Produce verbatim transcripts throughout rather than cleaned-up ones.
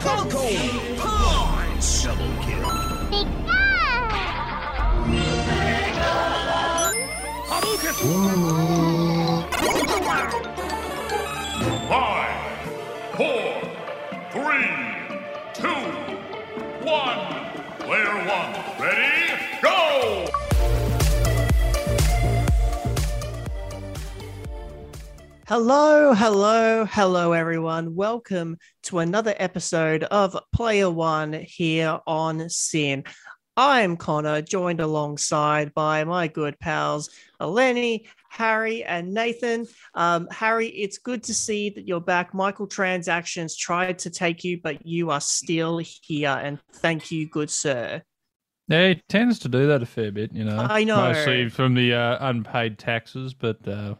Coco! Shovel kill. Five, four, three, two, one. Player one, ready, go! Hello, hello, hello, everyone. Welcome to another episode of Player One here on Sin. I'm Connor, joined alongside by my good pals, Eleni, Harry, and Nathan. Um, Harry, it's good to see that you're back. Microtransactions tried to take you, but you are still here. And thank you, good sir. Yeah, it tends to do that a fair bit, you know. I know. Mostly from the uh, unpaid taxes, but... Uh...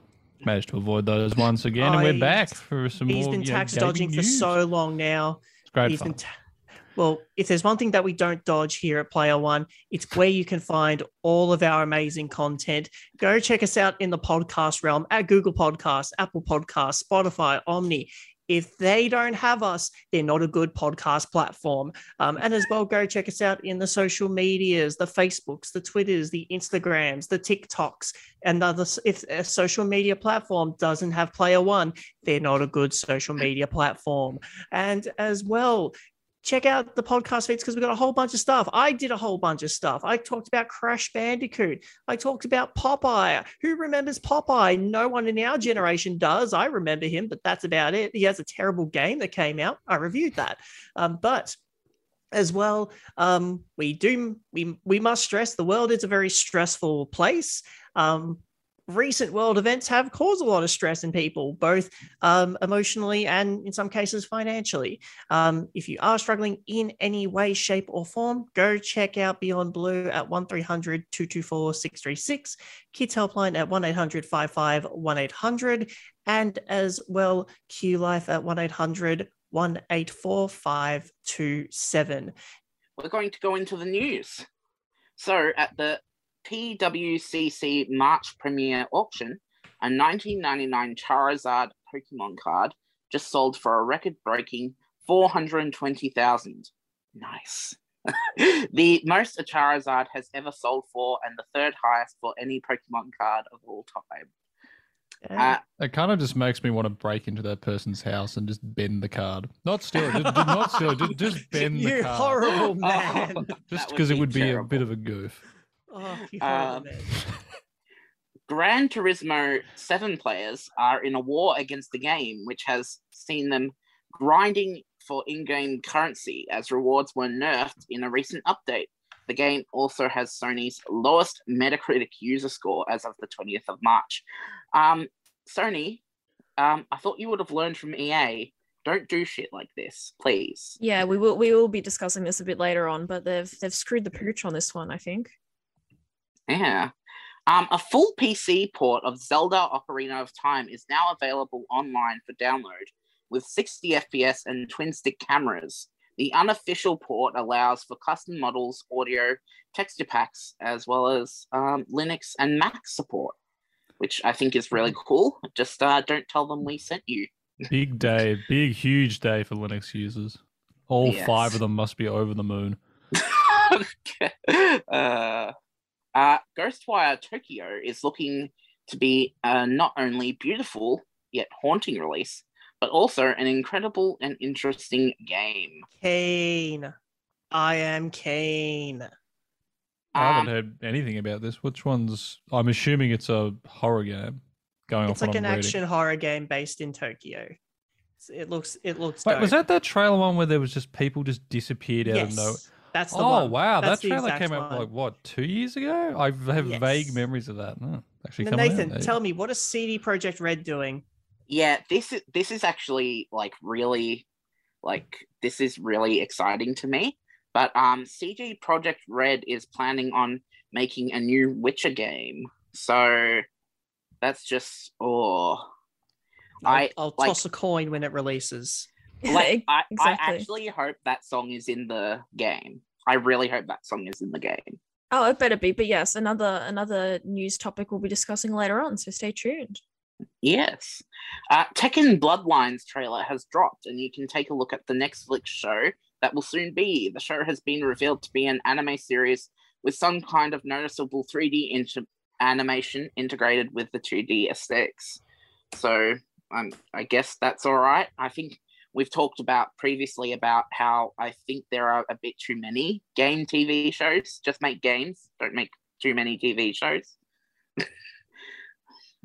managed to avoid those once again, oh, and we're back for some he's more. He's been tax know, dodging news. for so long now. It's great he's fun. Been ta- well, if there's one thing that we don't dodge here at Player One, it's where you can find all of our amazing content. Go check us out in the podcast realm at Google Podcasts, Apple Podcasts, Spotify, Omni. If they don't have us, they're not a good podcast platform. Um, and as well, go check us out in the social medias, the Facebooks, the Twitters, the Instagrams, the TikToks, and other. If a social media platform doesn't have Player One, they're not a good social media platform. And as well, check out the podcast feeds because we've got a whole bunch of stuff. I did a whole bunch of stuff. I talked about Crash Bandicoot. I talked about Popeye. Who remembers Popeye? No one in our generation does. I remember him, but that's about it. He has a terrible game that came out. I reviewed that. Um, but as well, um, we do. We, we must stress the world is a very stressful place. Um, recent world events have caused a lot of stress in people, both um, emotionally and in some cases financially. Um, if you are struggling in any way, shape or form, go check out Beyond Blue at one three hundred, two two four, six three six, Kids Helpline at one eight hundred, five five one, eight hundred, and as well Q Life at one eight hundred, one eight four, five two seven. We're going to go into the news. So at the P W C C March premiere auction, a nineteen ninety-nine Charizard Pokemon card just sold for a record-breaking four hundred twenty thousand dollars. Nice. The most a Charizard has ever sold for, and the third highest for any Pokemon card of all time. Yeah. Uh, it kind of just makes me want to break into that person's house and just bend the card. Not steal it, just, not steal it, just, just bend the card. You're horrible, man. Oh, just because it would be terrible. A bit of a goof. Oh, um, Gran Turismo seven players are in a war against the game, which has seen them grinding for in-game currency as rewards were nerfed in a recent update. The game also has Sony's lowest Metacritic user score as of the twentieth of March. Um, Sony, um, I thought you would have learned from E A. Don't do shit like this, please. Yeah, we will. We will be discussing this a bit later on, but they've they've screwed the pooch on this one, I think. Yeah. Um, a full P C port of Zelda Ocarina of Time is now available online for download with sixty F P S and twin-stick cameras. The unofficial port allows for custom models, audio, texture packs, as well as um, Linux and Mac support, which I think is really cool. Just uh, don't tell them we sent you. Big day. Big, huge day for Linux users. All yes. five of them must be over the moon. Okay. Uh... Uh, Ghostwire Tokyo is looking to be uh, not only beautiful, yet haunting release, but also an incredible and interesting game. Kane. I am Kane. Um, I haven't heard anything about this. Which one's... I'm assuming it's a horror game. Going It's off like an reading. action horror game based in Tokyo. It looks... It looks Wait, dope. Was that that trailer one where there was just people just disappeared out yes. of nowhere? That's the oh, one. Oh, wow. That's that trailer came out, one. like, what, two years ago? I have yes. vague memories of that. No, actually coming Nathan, out, tell me, what is C D Project Red doing? Yeah, this is, this is actually, like, really, like, this is really exciting to me. But um, C D Project Red is planning on making a new Witcher game. So that's just, oh. I'll, I, I'll like, toss a coin when it releases. Like I, exactly. I actually hope that song is in the game. I really hope that song is in the game. Oh, it better be. But yes, another another news topic we'll be discussing later on, so stay tuned. Yes. Uh, Tekken Bloodlines trailer has dropped, and you can take a look at the Netflix show that will soon be. The show has been revealed to be an anime series with some kind of noticeable three D inter- animation integrated with the two D aesthetics. So um, I guess that's all right. I think we've talked about previously about how I think there are a bit too many game T V shows. Just make games. Don't make too many T V shows.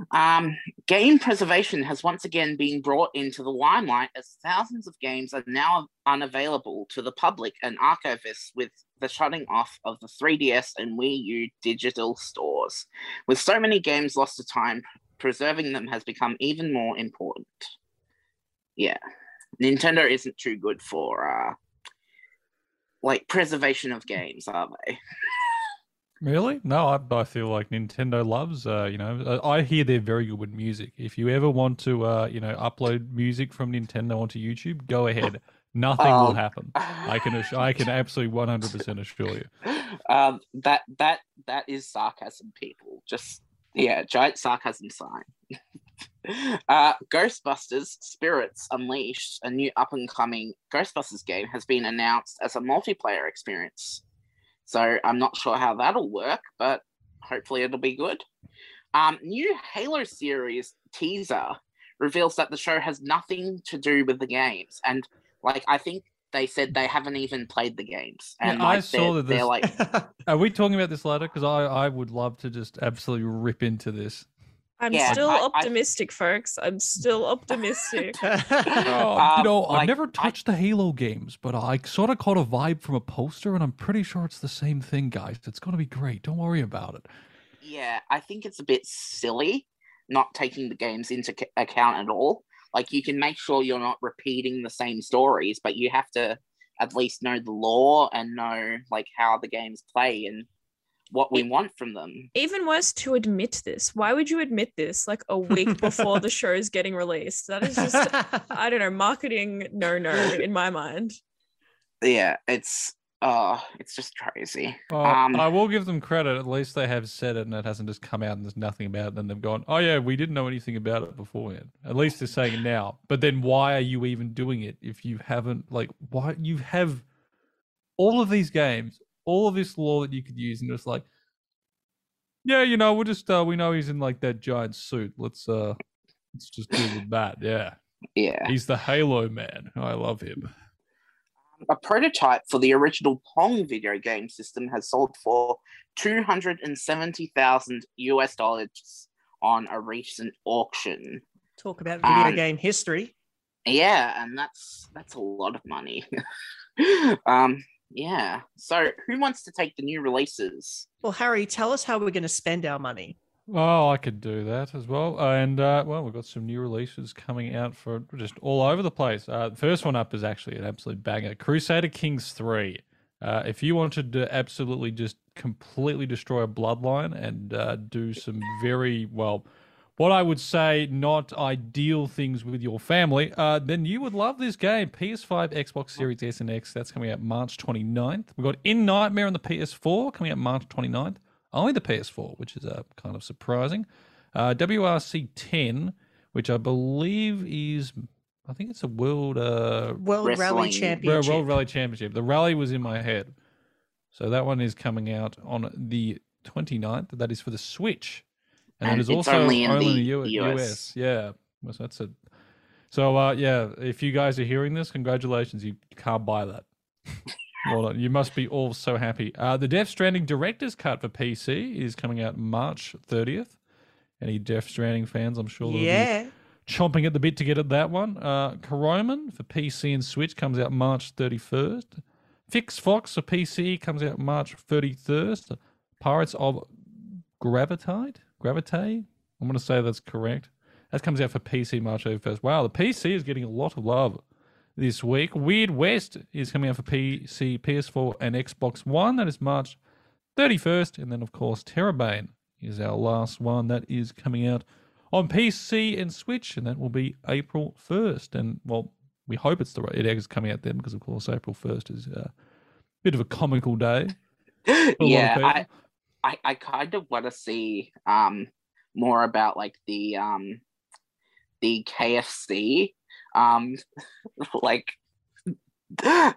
Um, game preservation has once again been brought into the limelight as thousands of games are now unavailable to the public and archivists with the shutting off of the three D S and Wii U digital stores. With so many games lost to time, preserving them has become even more important. Yeah, Nintendo isn't too good for uh, like preservation of games, are they? Really? No, I, I feel like Nintendo loves, uh, you know, I hear they're very good with music. If you ever want to, uh, you know, upload music from Nintendo onto YouTube, go ahead. Nothing um, will happen. I can assure, I can absolutely one hundred percent assure you. Um, that that that is sarcasm, people. Just, yeah, giant sarcasm sign. uh, Ghostbusters Spirits Unleashed, a new up-and-coming Ghostbusters game, has been announced as a multiplayer experience. So I'm not sure how that'll work, but hopefully it'll be good. Um, new Halo series teaser reveals that the show has nothing to do with the games. And, like, I think they said they haven't even played the games. And yeah, like, I saw that they're like... Are we talking about this later? Because I, I would love to just absolutely rip into this. I'm yeah, still I, optimistic, I... folks. I'm still optimistic. oh, um, you know, like, I've never touched I... the Halo games, but I sort of caught a vibe from a poster, and I'm pretty sure it's the same thing, guys. It's going to be great. Don't worry about it. Yeah, I think it's a bit silly not taking the games into c- account at all. Like, you can make sure you're not repeating the same stories, but you have to at least know the lore and know, like, how the games play and what we want from them. Even worse, to admit this. Why would you admit this like a week before the show is getting released? That is just, I don't know, marketing no no in my mind. Yeah, it's uh it's just crazy. Oh, um, I will give them credit. At least they have said it and it hasn't just come out and there's nothing about it and they've gone, oh yeah, we didn't know anything about it beforehand. At least they're saying it now. But then why are you even doing it if you haven't, like, why you have all of these games, all of this lore that you could use, and it's like, yeah, you know, we'll just, uh, we know he's in, like, that giant suit. Let's, uh, let's just deal with that. Yeah. Yeah. He's the Halo man. I love him. A prototype for the original Pong video game system has sold for two hundred seventy thousand US dollars on a recent auction. Talk about video um, game history. Yeah. And that's, that's a lot of money. um, Yeah. So who wants to take the new releases? Well, Harry, tell us how we're going to spend our money. Oh, I could do that as well. And, uh, well, we've got some new releases coming out for just all over the place. Uh, the first one up is actually an absolute banger, Crusader Kings three. Uh, if you wanted to absolutely just completely destroy a bloodline and uh, do some very, well, what I would say not ideal things with your family, uh, then you would love this game. P S five, Xbox Series S and X, that's coming out March twenty-ninth. We've got In Nightmare on the P S four coming out March twenty-ninth. Only the P S four, which is uh, kind of surprising. Uh, W R C ten, which I believe is, I think it's a World... Uh, World Wrestling. Rally Championship. World Rally Championship. The rally was in my head. So that one is coming out on the twenty-ninth. That is for the Switch. And, and it is it's also only in only the U S. U S. Yeah. Well, that's it. So, uh, yeah, if you guys are hearing this, congratulations. You can't buy that. Well, you must be all so happy. Uh, the Death Stranding Director's Cut for P C is coming out March thirtieth. Any Death Stranding fans, I'm sure, yeah, be chomping at the bit to get at that one. Uh, Coroman for P C and Switch comes out March thirty-first. Fix Fox for P C comes out March thirty-first. Pirates of Gravitite? Gravitate? I'm going to say that's correct. That comes out for P C March thirty-first. Wow, the P C is getting a lot of love this week. Weird West is coming out for P C, P S four, and Xbox One. That is March thirty-first. And then, of course, Terrabane is our last one. That is coming out on P C and Switch, and that will be April first. And, well, we hope it's the right. It is coming out then because, of course, April first is a bit of a comical day. Yeah, I... I, I kind of want to see um, more about like the um, the K F C um like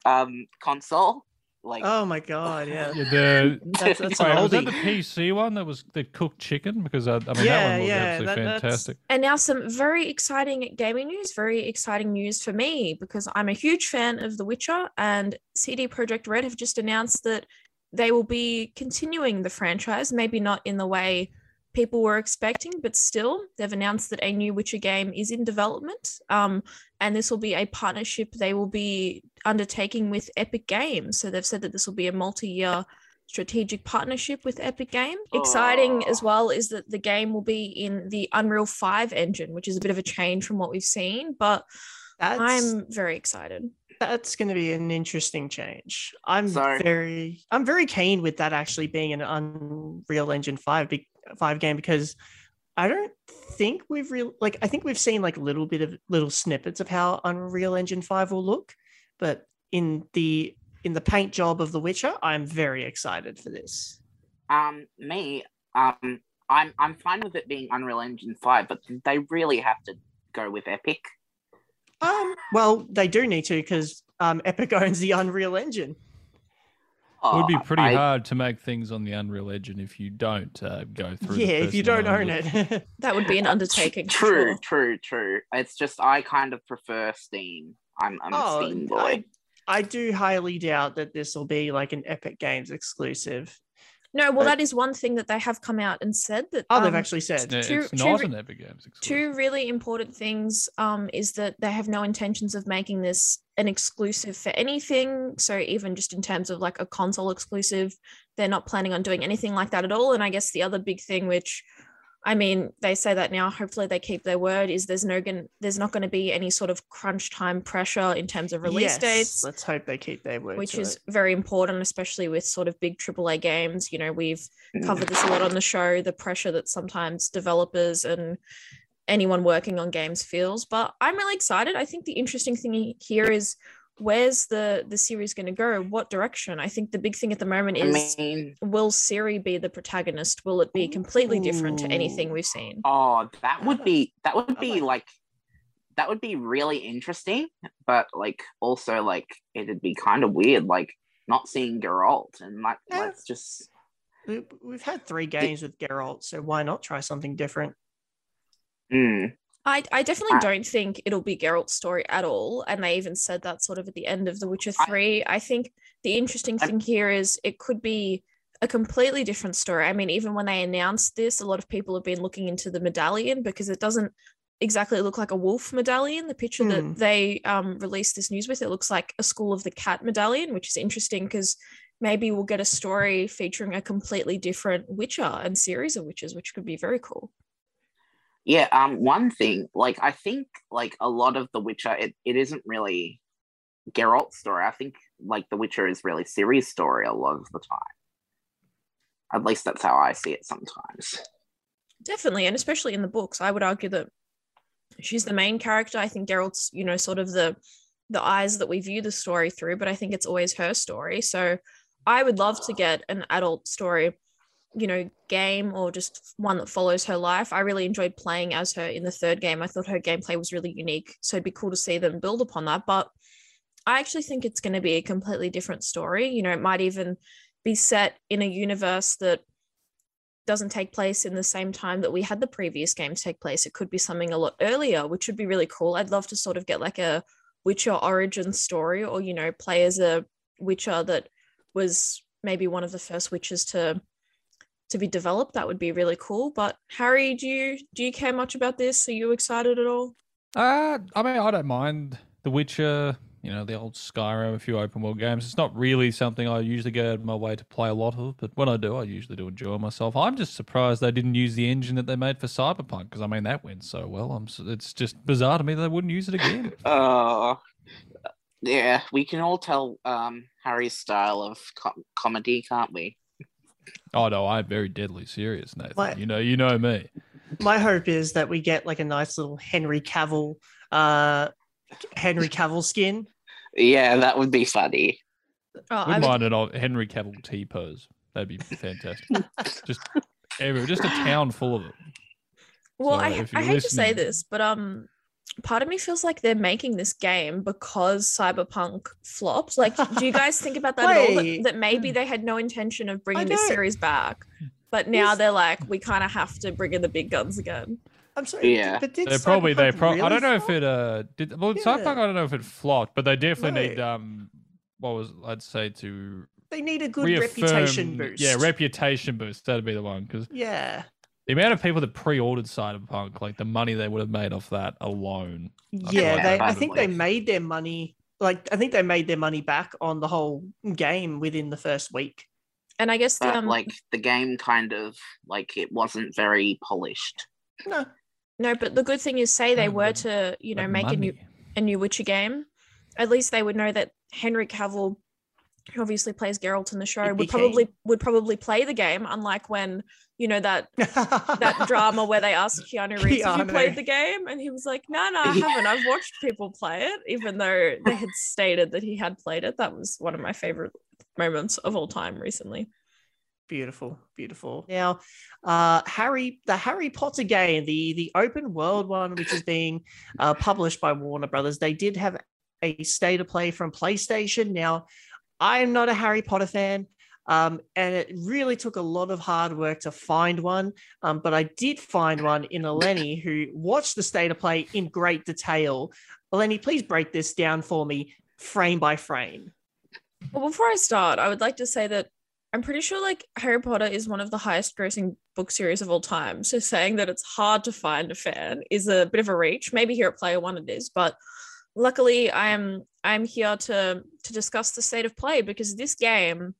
um console. Like, oh my god, yeah. yeah the, that's that's wait, was that the P C one that was the cooked chicken? Because I, I mean, yeah, that one looked yeah, absolutely that, fantastic. And now some very exciting gaming news, very exciting news for me, because I'm a huge fan of The Witcher, and C D Project Red have just announced that they will be continuing the franchise, maybe not in the way people were expecting, but still they've announced that a new Witcher game is in development, um, and this will be a partnership they will be undertaking with Epic Games. So they've said that this will be a multi-year strategic partnership with Epic Games. Oh. Exciting as well is that the game will be in the Unreal five engine, which is a bit of a change from what we've seen, but that's, I'm very excited. That's going to be an interesting change. I'm Sorry. very I'm very keen with that actually being an Unreal Engine five because five game, because I don't think we've real like I think we've seen like a little bit of little snippets of how Unreal Engine five will look, but in the in the paint job of The Witcher, I'm very excited for this. Um, me, um, I'm I'm fine with it being Unreal Engine five, but they really have to go with Epic. Um, well, they do need to, because um, Epic owns the Unreal Engine. It would be pretty I, hard to make things on the Unreal Engine if you don't uh, go through. Yeah, if you don't own it. That would be an undertaking. True, true, true. It's just I kind of prefer Steam. I'm, I'm oh, a Steam boy. I, I do highly doubt that this will be like an Epic Games exclusive. No, well, but, that is one thing that they have come out and said. That Oh, um, they've actually said. It's, two, it's not two, an Epic Games exclusive. Two really important things um, is that they have no intentions of making this an exclusive for anything. So even just in terms of like a console exclusive, they're not planning on doing anything like that at all. And I guess the other big thing, which, I mean, they say that now, hopefully they keep their word, is there's no gonna, there's not going to be any sort of crunch time pressure in terms of release yes, dates. Let's hope they keep their word. Which is it. very important, especially with sort of big triple A games. You know, we've covered this a lot on the show, the pressure that sometimes developers and anyone working on games feels. But I'm really excited. I think the interesting thing here is where's the, the series going to go? What direction? I think the big thing at the moment is, I mean, will Ciri be the protagonist? Will it be completely different to anything we've seen? Oh, that would be, that would be like, that would be really interesting, but like also like it'd be kind of weird, like not seeing Geralt and like, yeah. let's just. We've had three games with Geralt, so why not try something different? Hmm. I, I definitely don't think it'll be Geralt's story at all. And they even said that sort of at the end of The Witcher three. I, I think the interesting thing here is it could be a completely different story. I mean, even when they announced this, a lot of people have been looking into the medallion because it doesn't exactly look like a wolf medallion. The picture mm. that they um, released this news with, it looks like a School of the Cat medallion, which is interesting because maybe we'll get a story featuring a completely different Witcher and series of witches, which could be very cool. Yeah, um, one thing, like, I think, like, a lot of The Witcher, it, it isn't really Geralt's story. I think, like, The Witcher is really Ciri's story a lot of the time. At least that's how I see it sometimes. Definitely, and especially in the books. I would argue that she's the main character. I think Geralt's, you know, sort of the, the eyes that we view the story through, but I think it's always her story. So I would love to get an adult story, you know, game, or just one that follows her life. I really enjoyed playing as her in the third game. I thought her gameplay was really unique, so it'd be cool to see them build upon that. But I actually think it's going to be a completely different story. You know, it might even be set in a universe that doesn't take place in the same time that we had the previous game take place. It could be something a lot earlier, which would be really cool. I'd love to sort of get like a Witcher origin story, or, you know, play as a Witcher that was maybe one of the first witches to to be developed. That would be really cool. But Harry, do you do you care much about this? Are you excited at all? Uh, I mean, I don't mind The Witcher, you know, the old Skyrim, a few open world games. It's not really something I usually go out of my way to play a lot of, but when I do, I usually do enjoy myself. I'm just surprised they didn't use the engine that they made for Cyberpunk, because, I mean, that went so well. I'm, it's just bizarre to me that they wouldn't use it again. Oh, uh, yeah, we can all tell um, Harry's style of com- comedy, can't we? Oh, no, I'm very deadly serious, Nathan. My, you know, you know me. My hope is that we get like a nice little Henry Cavill, uh, Henry Cavill skin. Yeah, that would be funny. Oh, Wouldn't I mind an old Henry Cavill T-pose. That'd be fantastic. just everywhere, just a town full of it. Well, so I, I hate listening... to say this, but um, part of me feels like they're making this game because Cyberpunk flopped. Like, do you guys think about that at all? That, that maybe they had no intention of bringing this series back, but now they're like, we kind of have to bring in the big guns again. I'm sorry. Yeah, but did they probably Cyberpunk they. Pro- really I don't know flop? if it uh did. Well, yeah. Cyberpunk. I don't know if it flopped, but they definitely no. need um. What was I'd say to. They need a good reaffirm, reputation boost. Yeah, reputation boost. That'd be the one because yeah. The amount of people that pre-ordered Cyberpunk, like the money they would have made off that alone. I yeah, like they, I think they made their money. Like I think they made their money back on the whole game within the first week. And I guess but, um, like the game kind of like it wasn't very polished. No, no. But the good thing is, say they were to you know like make money. a new a new Witcher game, at least they would know that Henry Cavill, who obviously plays Geralt in the show, would probably would probably play the game. Unlike when you know that that drama where they asked Keanu Reeves Keanu. if he played the game, and he was like, "No, nah, no, nah, I haven't. I've watched people play it," even though they had stated that he had played it. That was one of my favorite moments of all time recently. Beautiful, beautiful. Now, uh, Harry, the Harry Potter game, the the open world one, which is being uh, published by Warner Brothers, they did have a state of play from PlayStation. Now, I'm not a Harry Potter fan, um, and it really took a lot of hard work to find one. Um, but I did find one in Eleni, who watched the state of play in great detail. Eleni, please break this down for me, frame by frame. Well, before I start, I would like to say that I'm pretty sure like Harry Potter is one of the highest grossing book series of all time. So saying that it's hard to find a fan is a bit of a reach. Maybe here at Player One it is, but luckily I am I'm here to to discuss the state of play because this game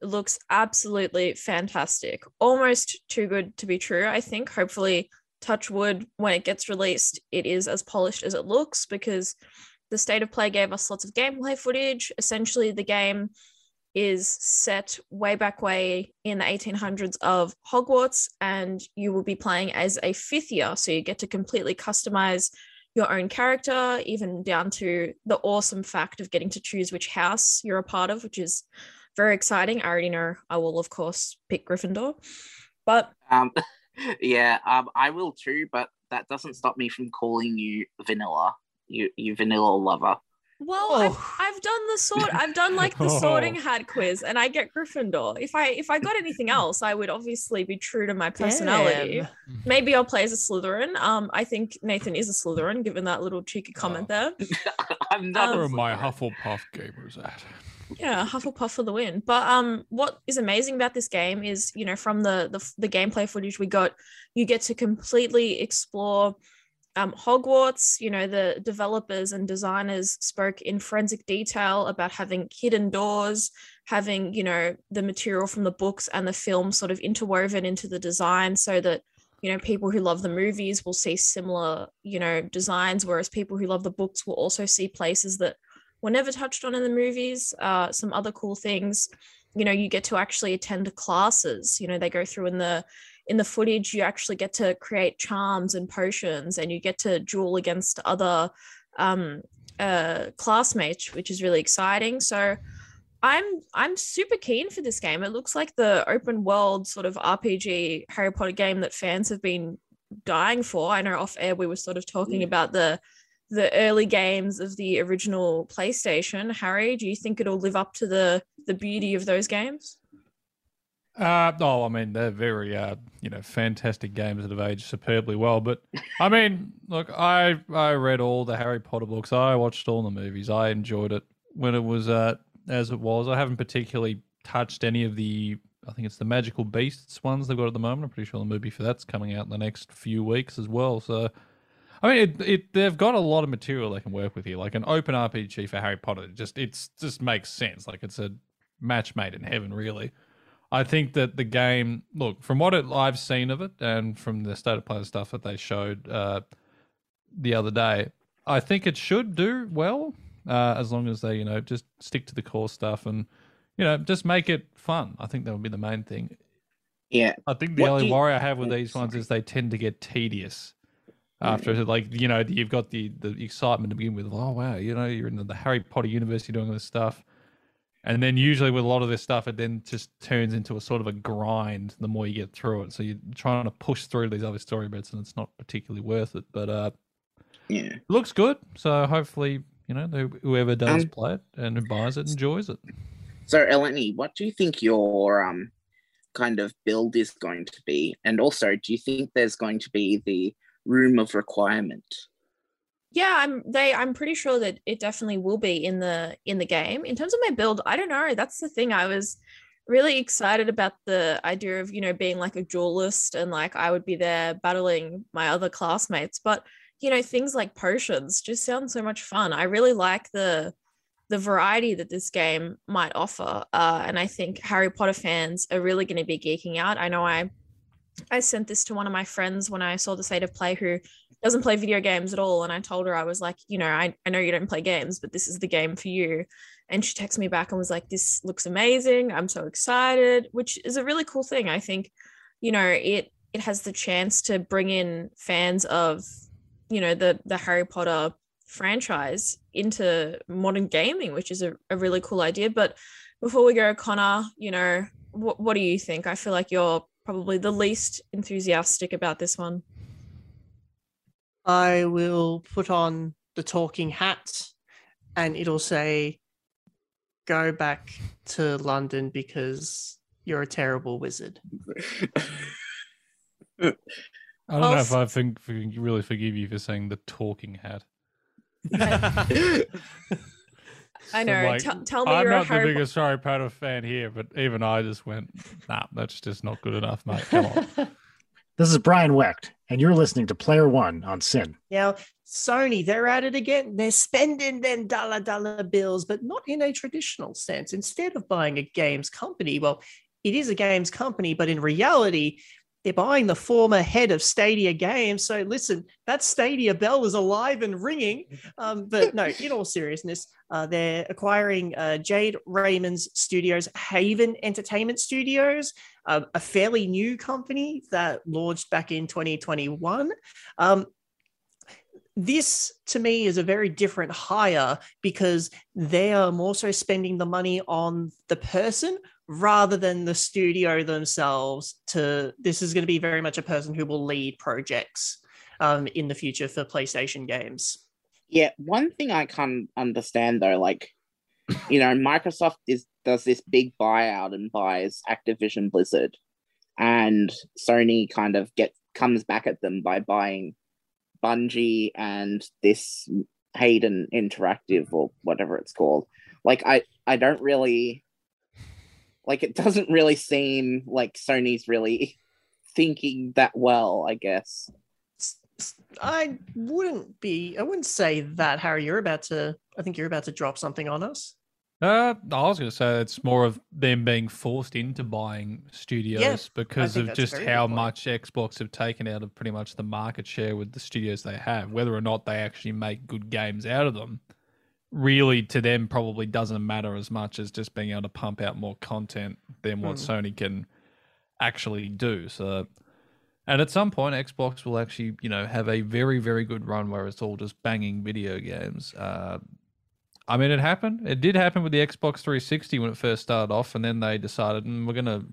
looks absolutely fantastic. Almost too good to be true, I think. Hopefully, touch wood, when it gets released, it is as polished as it looks because the state of play gave us lots of gameplay footage. Essentially, the game is set way back way in the eighteen hundreds of Hogwarts, and you will be playing as a fifth year. So you get to completely customize your own character, even down to the awesome fact of getting to choose which house you're a part of, which is very exciting. I already know I will, of course, pick Gryffindor. But um, yeah, um, I will too, but that doesn't stop me from calling you vanilla, you, you vanilla lover. Well, oh. I've, I've done the sort. I've done like the sorting hat quiz, and I get Gryffindor. If I if I got anything else, I would obviously be true to my personality. Damn. Maybe I'll play as a Slytherin. Um, I think Nathan is a Slytherin, given that little cheeky comment oh. there. I'm not. Where um, my Hufflepuff gamers at? Yeah, Hufflepuff for the win. But um, what is amazing about this game is, you know, from the the, the gameplay footage we got, you get to completely explore. Um, Hogwarts, you know, the developers and designers spoke in forensic detail about having hidden doors, having, you know, the material from the books and the film sort of interwoven into the design so that, you know, people who love the movies will see similar, you know, designs, whereas people who love the books will also see places that were never touched on in the movies. Uh, some other cool things, you know, you get to actually attend classes, you know, they go through in the In the footage, you actually get to create charms and potions, and you get to duel against other um, uh, classmates, which is really exciting. So, I'm I'm super keen for this game. It looks like the open world sort of R P G Harry Potter game that fans have been dying for. I know off air we were sort of talking yeah. about the the early games of the original PlayStation. Harry, do you think it'll live up to the the beauty of those games? Uh, no, I mean, they're very, uh, you know, fantastic games that have aged superbly well. But, I mean, look, I I read all the Harry Potter books. I watched all the movies. I enjoyed it when it was uh, as it was. I haven't particularly touched any of the, I think it's the Magical Beasts ones they've got at the moment. I'm pretty sure the movie for that's coming out in the next few weeks as well. So, I mean, it, it they've got a lot of material they can work with here. Like an open R P G for Harry Potter, it just, it's, just makes sense. Like it's a match made in heaven, really. I think that the game, look, from what it, I've seen of it and from the state of play stuff that they showed uh, the other day, I think it should do well uh, as long as they, you know, just stick to the core stuff and, you know, just make it fun. I think that would be the main thing. Yeah. I think the what only you- worry I have with oh, these sorry. ones is they tend to get tedious after, mm-hmm. like, you know, you've got the, the excitement to begin with. Oh, wow, you know, you're in the Harry Potter universe, you're doing all this stuff. And then usually with a lot of this stuff, it then just turns into a sort of a grind the more you get through it. So you're trying to push through these other story bits and it's not particularly worth it. But uh, yeah, it looks good. So hopefully, you know, whoever does um, play it and who buys it enjoys it. So, Eleni, what do you think your um kind of build is going to be? And also, do you think there's going to be the room of requirement? Yeah, I'm they I'm pretty sure that it definitely will be in the in the game. In terms of my build, I don't know. That's the thing. I was really excited about the idea of, you know, being like a duelist and like I would be there battling my other classmates. But, you know, things like potions just sound so much fun. I really like the the variety that this game might offer. Uh, and I think Harry Potter fans are really going to be geeking out. I know I I sent this to one of my friends when I saw the state of play, who doesn't play video games at all. And I told her, I was like, you know, I, I know you don't play games, but this is the game for you. And she texted me back and was like, this looks amazing. I'm so excited, which is a really cool thing. I think, you know, it it has the chance to bring in fans of, you know, the the Harry Potter franchise into modern gaming, which is a, a really cool idea. But before we go, Connor, you know, wh- what do you think? I feel like you're probably the least enthusiastic about this one. I will put on the talking hat and it'll say, go back to London because you're a terrible wizard. I don't know if I think, really forgive you for saying the talking hat. I know. Like, T- tell me I'm you're not a Harry the biggest po- Harry Potter fan here, but even I just went, nah, that's just not good enough, mate. Come on. This is Brian Wecht, and you're listening to Player One on Sin. Now, Sony, they're at it again. They're spending them dollar dollar bills, but not in a traditional sense. Instead of buying a games company, well, it is a games company, but in reality, they're buying the former head of Stadia Games. So listen, that Stadia bell is alive and ringing. Um, but no, in all seriousness, uh, they're acquiring uh, Jade Raymond's studios, Haven Entertainment Studios, uh, a fairly new company that launched back in twenty twenty-one. Um, This, to me, is a very different hire because they are more so spending the money on the person rather than the studio themselves. To this is going to be very much a person who will lead projects um, in the future for PlayStation games. Yeah, one thing I can't understand, though, like, you know, Microsoft is does this big buyout and buys Activision Blizzard, and Sony kind of get comes back at them by buying Bungie and this Hayden Interactive or whatever it's called. Like, I, I don't really... Like, it doesn't really seem like Sony's really thinking that well, I guess. I wouldn't be... I wouldn't say that, Harry. You're about to... I think you're about to drop something on us. Uh, I was going to say it's more of them being forced into buying studios yeah, because of just how much Xbox have taken out of pretty much the market share with the studios they have. Whether or not they actually make good games out of them really to them probably doesn't matter as much as just being able to pump out more content than what mm. Sony can actually do. So, and at some point Xbox will actually, you know, have a very, very good run where it's all just banging video games. Uh, I mean, it happened. It did happen with the Xbox three sixty when it first started off, and then they decided, mm, we're going to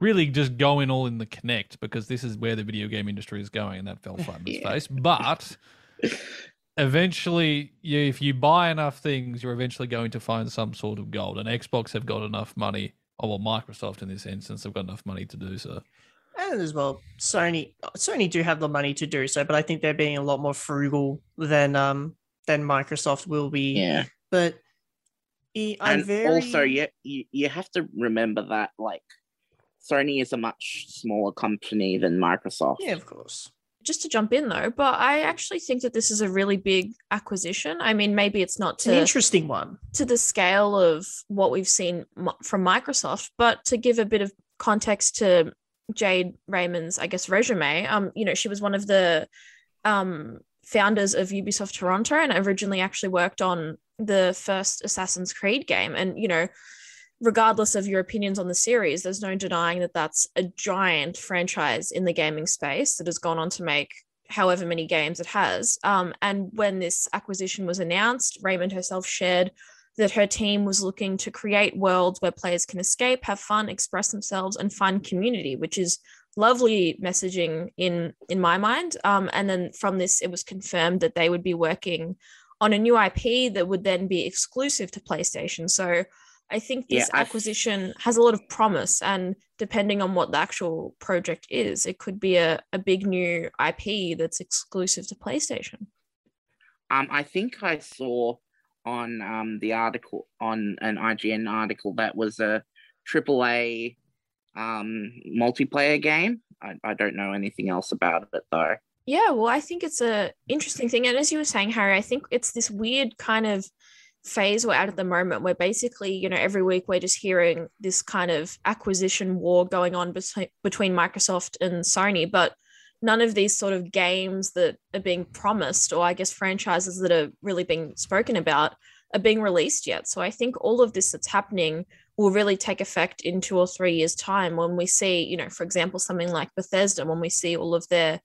really just go in all in the Kinect because this is where the video game industry is going, and that fell flat in its face. But eventually, you, if you buy enough things, you're eventually going to find some sort of gold, and Xbox have got enough money, or well, Microsoft in this instance have got enough money to do so. And as well, Sony Sony do have the money to do so, but I think they're being a lot more frugal than, um, than Microsoft will be. Yeah. But I and very... also, you, you you have to remember that like Sony is a much smaller company than Microsoft. Yeah, of course. Just to jump in though, but I actually think that this is a really big acquisition. I mean, maybe it's not to, an interesting one to the scale of what we've seen from Microsoft, but to give a bit of context to Jade Raymond's, I guess, resume. Um, you know, she was one of the um founders of Ubisoft Toronto, and originally actually worked on the first Assassin's Creed game. And, you know, regardless of your opinions on the series, there's no denying that that's a giant franchise in the gaming space that has gone on to make however many games it has. Um, and when this acquisition was announced, Raymond herself shared that her team was looking to create worlds where players can escape, have fun, express themselves, and find community, which is lovely messaging in in my mind. Um, and then from this, it was confirmed that they would be working on a new I P that would then be exclusive to PlayStation. So I think this yeah, acquisition has a lot of promise, and depending on what the actual project is, it could be a, a big new I P that's exclusive to PlayStation. Um, I think I saw on um, the article, on an I G N article, that was a triple A um, multiplayer game. I, I don't know anything else about it though. Yeah, well, I think it's a interesting thing. And as you were saying, Harry, I think it's this weird kind of phase we're at at the moment where basically, you know, every week we're just hearing this kind of acquisition war going on between between Microsoft and Sony, but none of these sort of games that are being promised, or I guess franchises that are really being spoken about, are being released yet. So I think all of this that's happening will really take effect in two or three years' time when we see, you know, for example, something like Bethesda, when we see all of their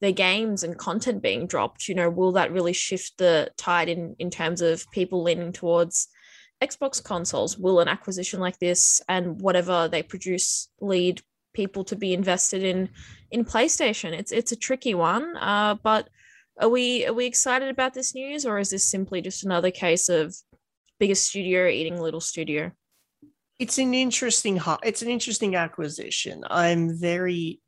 their games and content being dropped. You know, will that really shift the tide in, in terms of people leaning towards Xbox consoles? Will an acquisition like this and whatever they produce lead people to be invested in in PlayStation? It's it's a tricky one, uh, but are we are we excited about this news, or is this simply just another case of biggest studio eating little studio? It's an interesting it's an interesting acquisition. I'm very,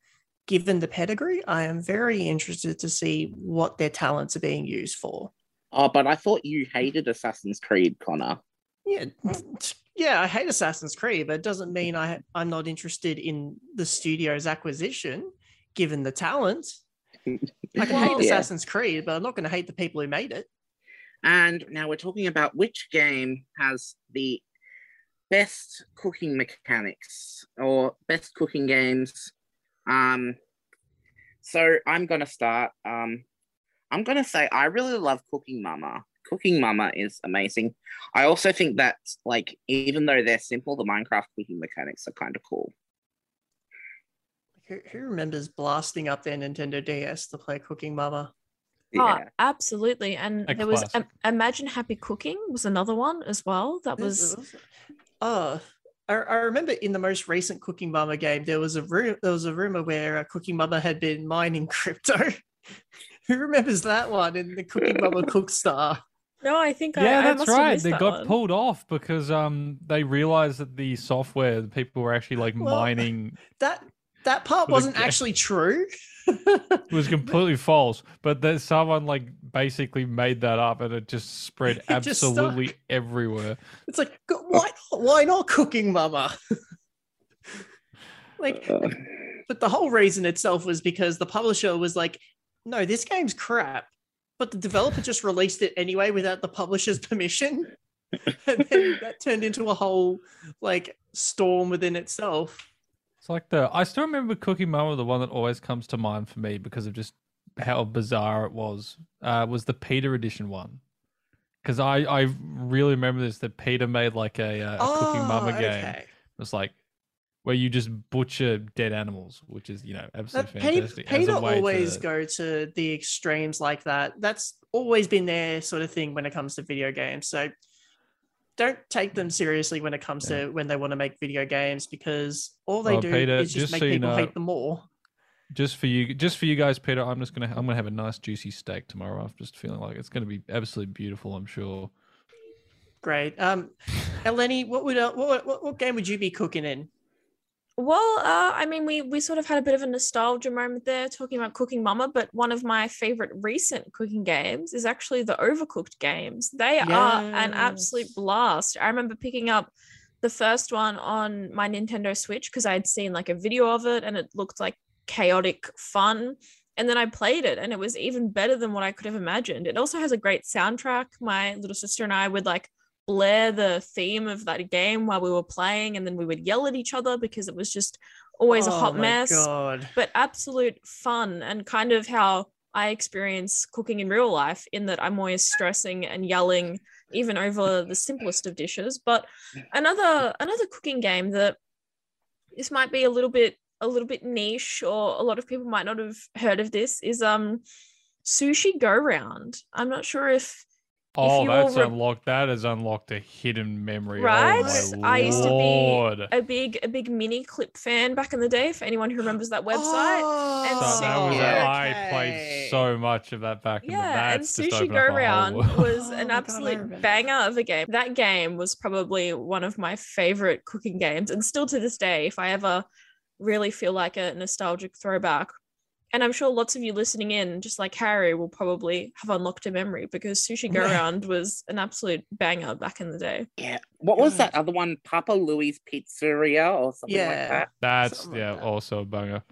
given the pedigree, I am very interested to see what their talents are being used for. Oh, but I thought you hated Assassin's Creed, Connor. Yeah. Yeah, I hate Assassin's Creed, but it doesn't mean I, I'm not interested in the studio's acquisition, given the talent. I can hate yeah. Assassin's Creed, but I'm not going to hate the people who made it. And now we're talking about which game has the best cooking mechanics, or best cooking games. Um, so I'm going to start. Um, I'm going to say I really love Cooking Mama. Cooking Mama is amazing. I also think that, like, even though they're simple, the Minecraft cooking mechanics are kind of cool. Who, who remembers blasting up their Nintendo D S to play Cooking Mama? Yeah. Oh, absolutely. And a there classic. was um, Imagine Happy Cooking was another one as well. That was... Oh, I, I remember in the most recent Cooking Mama game, there was a ru- there was a rumor where Cooking Mama had been mining crypto. Who remembers that one in the Cooking Mama Cookstar? No, I think I yeah, I that's must right. They that got one. pulled off because um they realized that the software the people were actually like well, mining. That that part wasn't actually true. It was completely false. But then someone like basically made that up, and it just spread it absolutely just everywhere. It's like, why not? Why not Cooking Mama? like, uh, but the whole reason itself was because the publisher was like, no, this game's crap, but the developer just released it anyway without the publisher's permission. And then that turned into a whole like storm within itself. It's like the, I still remember Cooking Mama, the one that always comes to mind for me because of just how bizarre it was, uh, was the PETA edition one. Because I, I really remember this, that PETA made like a, a oh, Cooking Mama game. Okay. It was like, where you just butcher dead animals, which is, you know, absolutely fantastic. PETA always to... go to the extremes like that. That's always been their sort of thing when it comes to video games. So don't take them seriously when it comes yeah. to when they want to make video games, because all they oh, do PETA, is just, just make so people you know, hate them more. Just for you, just for you guys, PETA, I'm just gonna I'm gonna have a nice juicy steak tomorrow. I'm just feeling like it's gonna be absolutely beautiful, I'm sure. Great. Um, Eleni, what would uh, what, what what game would you be cooking in? Well, uh, I mean, we we sort of had a bit of a nostalgia moment there talking about Cooking Mama, but one of my favorite recent cooking games is actually the Overcooked games. They yes. are an absolute blast. I remember picking up the first one on my Nintendo Switch because I had seen like a video of it and it looked like chaotic fun. And then I played it and it was even better than what I could have imagined. It also has a great soundtrack. My little sister and I would like blare the theme of that game while we were playing, and then we would yell at each other because it was just always oh a hot mess God. But absolute fun, and kind of how I experience cooking in real life, in that I'm always stressing and yelling even over the simplest of dishes. But another another cooking game that this might be a little bit a little bit niche, or a lot of people might not have heard of this, is um Sushi Go Round. I'm not sure if Oh, that's unlocked. That has unlocked a hidden memory. Right? Oh, I used to be a big, a big mini clip fan back in the day. For anyone who remembers that website, oh, and so that was, yeah, I played so much of that back. Yeah, in the, and Sushi Go Round was an absolute God, banger of a game. That game was probably one of my favorite cooking games, and still to this day, if I ever really feel like a nostalgic throwback. And I'm sure lots of you listening in, just like Harry, will probably have unlocked a memory because Sushi Go Round was an absolute banger back in the day. Yeah. What was that other one? Papa Louie's Pizzeria or something, yeah, like that? That's something, yeah, like that, also a banger.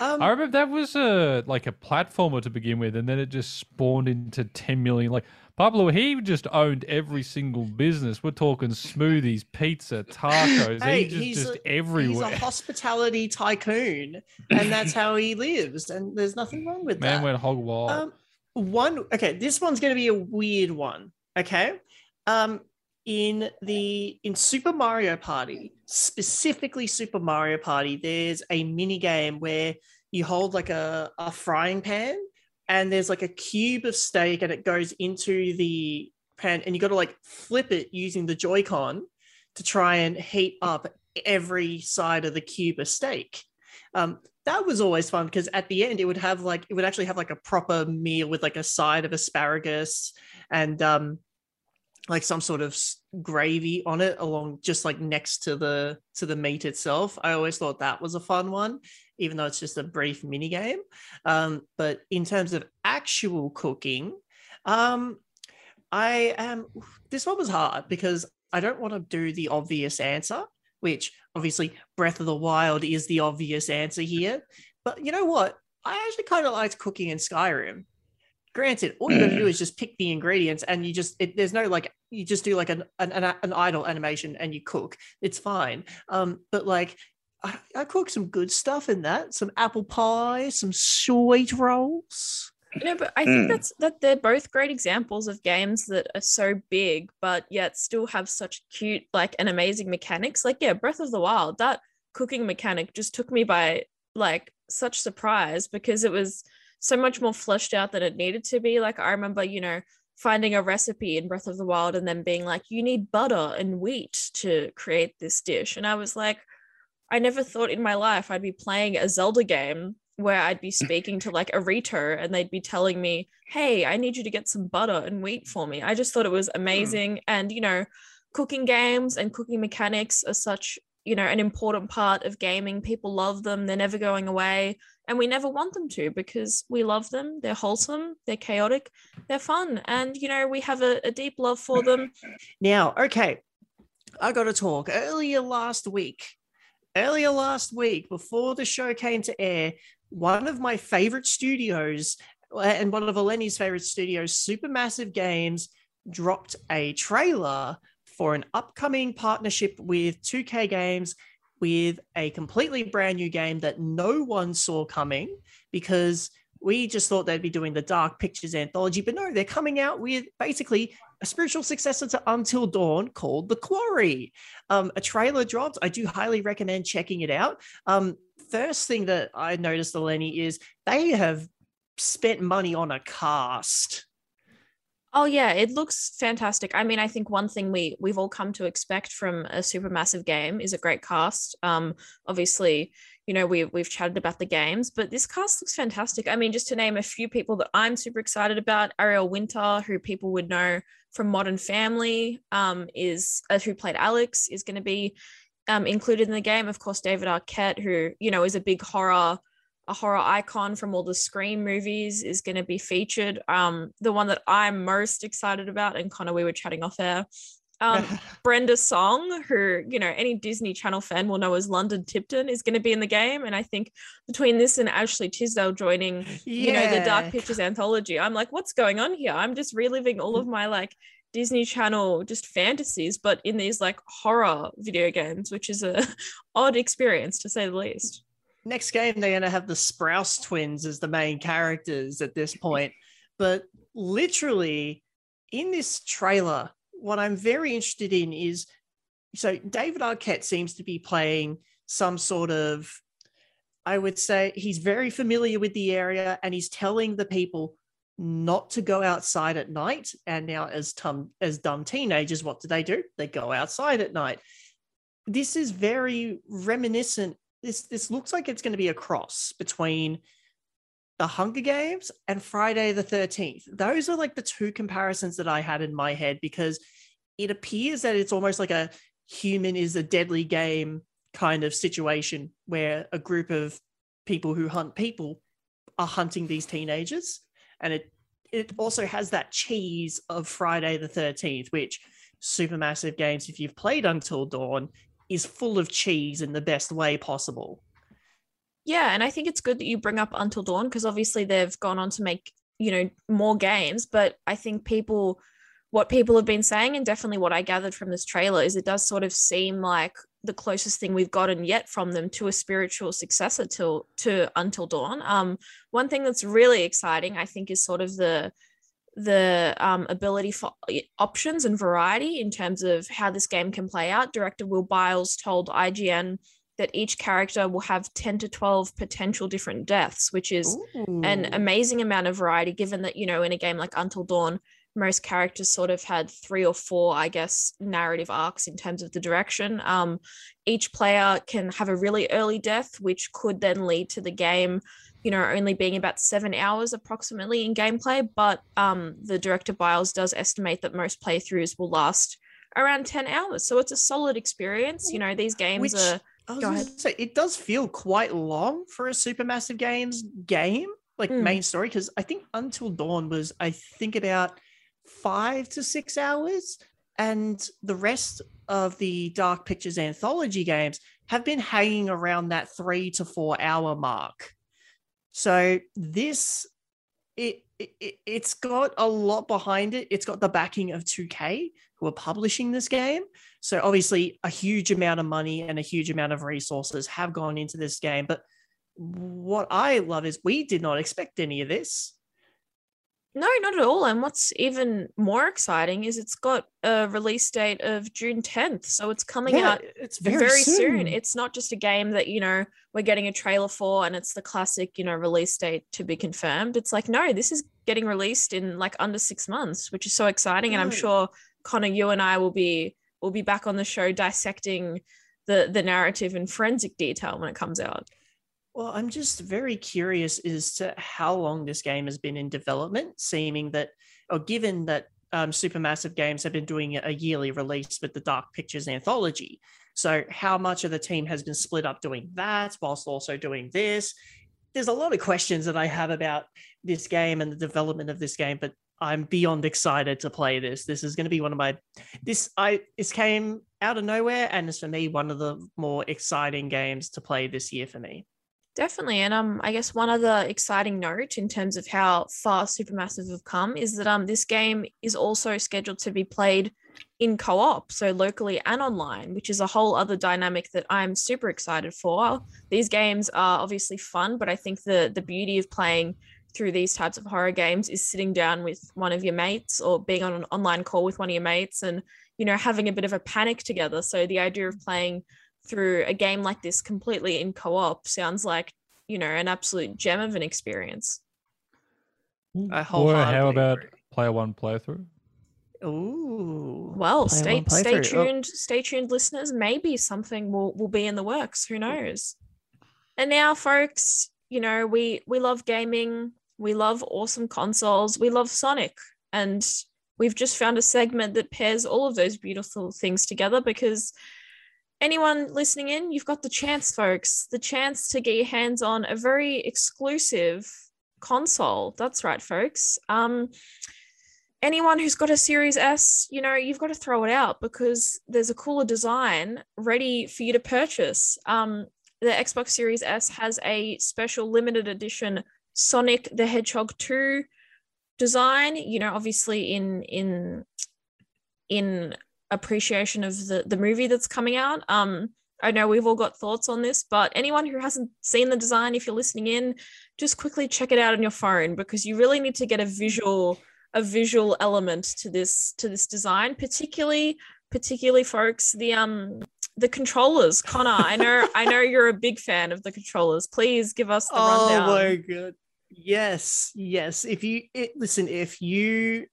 Um, I remember that was a like a platformer to begin with, and then it just spawned into ten million. Like Pablo, he just owned every single business. We're talking smoothies, pizza, tacos. Hey, he just, he's just a, everywhere. He's a hospitality tycoon, and that's how he lives. And there's nothing wrong with Man that. Man went hog wild. Um, one, okay, this one's going to be a weird one. Okay, um, in the in Super Mario Party, specifically Super Mario Party, there's a mini game where you hold like a, a frying pan, and there's like a cube of steak, and it goes into the pan, and you got to like flip it using the Joy-Con to try and heat up every side of the cube of steak. Um, that was always fun because at the end it would have like, it would actually have like a proper meal with like a side of asparagus and um, like some sort of gravy on it, along just like next to the to the meat itself. I always thought that was a fun one, even though it's just a brief mini game. Um, but in terms of actual cooking, um, I am, this one was hard because I don't want to do the obvious answer, which obviously Breath of the Wild is the obvious answer here. But you know what? I actually kind of liked cooking in Skyrim. Granted, all you gotta do is just pick the ingredients, and you just it, there's no like you just do like an an, an idle animation and you cook. It's fine. Um, but like. I, I cooked some good stuff in that, some apple pie, some sweet rolls. No, but I think mm. that's that they're both great examples of games that are so big, but yet still have such cute, like, and amazing mechanics. Like, yeah, Breath of the Wild, that cooking mechanic just took me by like such surprise because it was so much more fleshed out than it needed to be. Like, I remember, you know, finding a recipe in Breath of the Wild and then being like, you need butter and wheat to create this dish. And I was like, I never thought in my life I'd be playing a Zelda game where I'd be speaking to like a Rito and they'd be telling me, hey, I need you to get some butter and wheat for me. I just thought it was amazing. Mm. And, you know, cooking games and cooking mechanics are such, you know, an important part of gaming. People love them. They're never going away. And we never want them to because we love them. They're wholesome. They're chaotic. They're fun. And, you know, we have a, a deep love for them. Now, okay, I got to talk. Earlier last week, Earlier last week, before the show came to air, one of my favorite studios and one of Eleni's favorite studios, Supermassive Games, dropped a trailer for an upcoming partnership with two K Games with a completely brand new game that no one saw coming because we just thought they'd be doing the Dark Pictures anthology. But no, they're coming out with basically a spiritual successor to Until Dawn called The Quarry. Um, a trailer dropped. I do highly recommend checking it out. Um, first thing that I noticed, Eleni, is they have spent money on a cast. Oh, yeah, it looks fantastic. I mean, I think one thing we, we've all come to expect from a Supermassive Game is a great cast. Um, obviously, you know, we, we've chatted about the games, but this cast looks fantastic. I mean, just to name a few people that I'm super excited about, Ariel Winter, who people would know from Modern Family, um, is uh, who played Alex, is going to be um, included in the game. Of course, David Arquette, who, you know, is a big horror a horror icon from all the Scream movies, is going to be featured. Um, the one that I'm most excited about, and Connor, we were chatting off air, um, Brenda Song, who, you know, any Disney Channel fan will know as London Tipton, is going to be in the game. And I think between this and Ashley Tisdale joining, yeah, you know, the Dark Pictures anthology, I'm like, what's going on here? I'm just reliving all of my like Disney Channel just fantasies, but in these like horror video games, which is a odd experience to say the least. Next game, they're going to have the Sprouse twins as the main characters at this point. But literally, in this trailer, what I'm very interested in is, so David Arquette seems to be playing some sort of, I would say he's very familiar with the area, and he's telling the people not to go outside at night. And now as, tum- as dumb teenagers, what do they do? They go outside at night. This is very reminiscent. This, this looks like it's going to be a cross between The Hunger Games and Friday the thirteenth. Those are like the two comparisons that I had in my head, because it appears that it's almost like a human is a deadly game kind of situation where a group of people who hunt people are hunting these teenagers. And it it also has that cheese of Friday the thirteenth, which Supermassive Games, if you've played Until Dawn, is full of cheese in the best way possible. Yeah, and I think it's good that you bring up Until Dawn, because obviously they've gone on to make, you know, more games, but I think people, what people have been saying, and definitely what I gathered from this trailer, is it does sort of seem like the closest thing we've gotten yet from them to a spiritual successor to, to Until Dawn. Um, one thing that's really exciting, I think, is sort of the the um, ability for options and variety in terms of how this game can play out. Director Will Byles told I G N that each character will have ten to twelve potential different deaths, which is Ooh. an amazing amount of variety, given that, you know, in a game like Until Dawn, most characters sort of had three or four, I guess, narrative arcs in terms of the direction. Um, each player can have a really early death, which could then lead to the game, you know, only being about seven hours approximately in gameplay. But um, the director Byles does estimate that most playthroughs will last around ten hours. So it's a solid experience. You know, these games which- are... Go ahead. So it does feel quite long for a Supermassive Games game, like mm. main story, because I think Until Dawn was, I think, about five to six hours, and the rest of the Dark Pictures anthology games have been hanging around that three to four hour mark. So this, it, it it's got a lot behind it. It's got the backing of two K, who are publishing this game. So obviously a huge amount of money and a huge amount of resources have gone into this game. But what I love is we did not expect any of this. No, not at all. And what's even more exciting is it's got a release date of June tenth. So it's coming yeah, out it's very, very soon. soon. It's not just a game that, you know, we're getting a trailer for and it's the classic, you know, release date to be confirmed. It's like, no, this is getting released in like under six months, which is so exciting. And I'm sure, Connor, you and I will be will be back on the show dissecting the, the narrative in forensic detail when it comes out. Well, I'm just very curious as to how long this game has been in development, seeming that, or given that um, Supermassive Games have been doing a yearly release with the Dark Pictures anthology. So how much of the team has been split up doing that whilst also doing this? There's a lot of questions that I have about this game and the development of this game, but I'm beyond excited to play this. This is going to be one of my, this I this came out of nowhere and is for me one of the more exciting games to play this year for me. Definitely. And um, I guess one other exciting note in terms of how far Supermassive have come is that um, this game is also scheduled to be played in co-op, so locally and online, which is a whole other dynamic that I'm super excited for. These games are obviously fun, but I think the the beauty of playing through these types of horror games is sitting down with one of your mates or being on an online call with one of your mates and, you know, having a bit of a panic together. So the idea of playing through a game like this completely in co-op sounds like, you know, an absolute gem of an experience. I wholeheartedly Or how about agree. Player one playthrough? Ooh. Well, stay stay tuned, oh. stay tuned, listeners. Maybe something will, will be in the works. Who knows? And now, folks, you know, we we love gaming. We love awesome consoles. We love Sonic. And we've just found a segment that pairs all of those beautiful things together, because anyone listening in, you've got the chance, folks, the chance to get your hands on a very exclusive console. That's right, folks. Um, anyone who's got a Series S, you know, you've got to throw it out because there's a cooler design ready for you to purchase. Um, the Xbox Series S has a special limited edition Sonic the Hedgehog two design, you know, obviously in in in appreciation of the, the movie that's coming out. Um, I know we've all got thoughts on this, but anyone who hasn't seen the design, if you're listening in, just quickly check it out on your phone, because you really need to get a visual a visual element to this to this design, particularly particularly folks, the um the controllers. Connor, I know I know you're a big fan of the controllers. Please give us the rundown. Oh my god. Yes, yes. If you it, listen, if you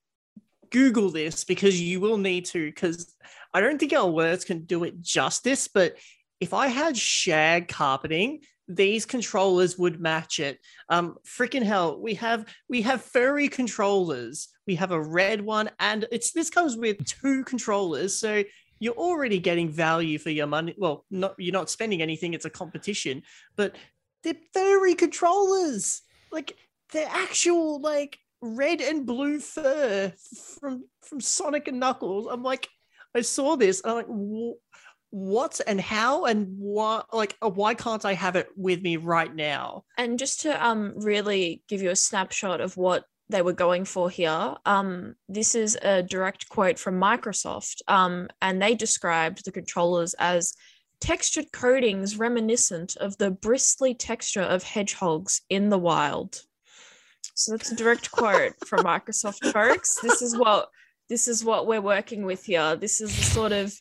Google this, because you will need to, because I don't think our words can do it justice, but if I had shag carpeting, these controllers would match it. Um, freaking hell, we have we have furry controllers. We have a red one, and it's this comes with two controllers, so you're already getting value for your money. Well, not you're not spending anything. It's a competition, but they're furry controllers. Like they're actual like red and blue fur from from Sonic and Knuckles. I'm like, I saw this. I'm like, what? What and how and why, like, why can't I have it with me right now? And just to um really give you a snapshot of what they were going for here, um, this is a direct quote from Microsoft, um, and they described the controllers as textured coatings reminiscent of the bristly texture of hedgehogs in the wild. So that's a direct quote from Microsoft, folks. This is what... This is what we're working with here. This is the sort of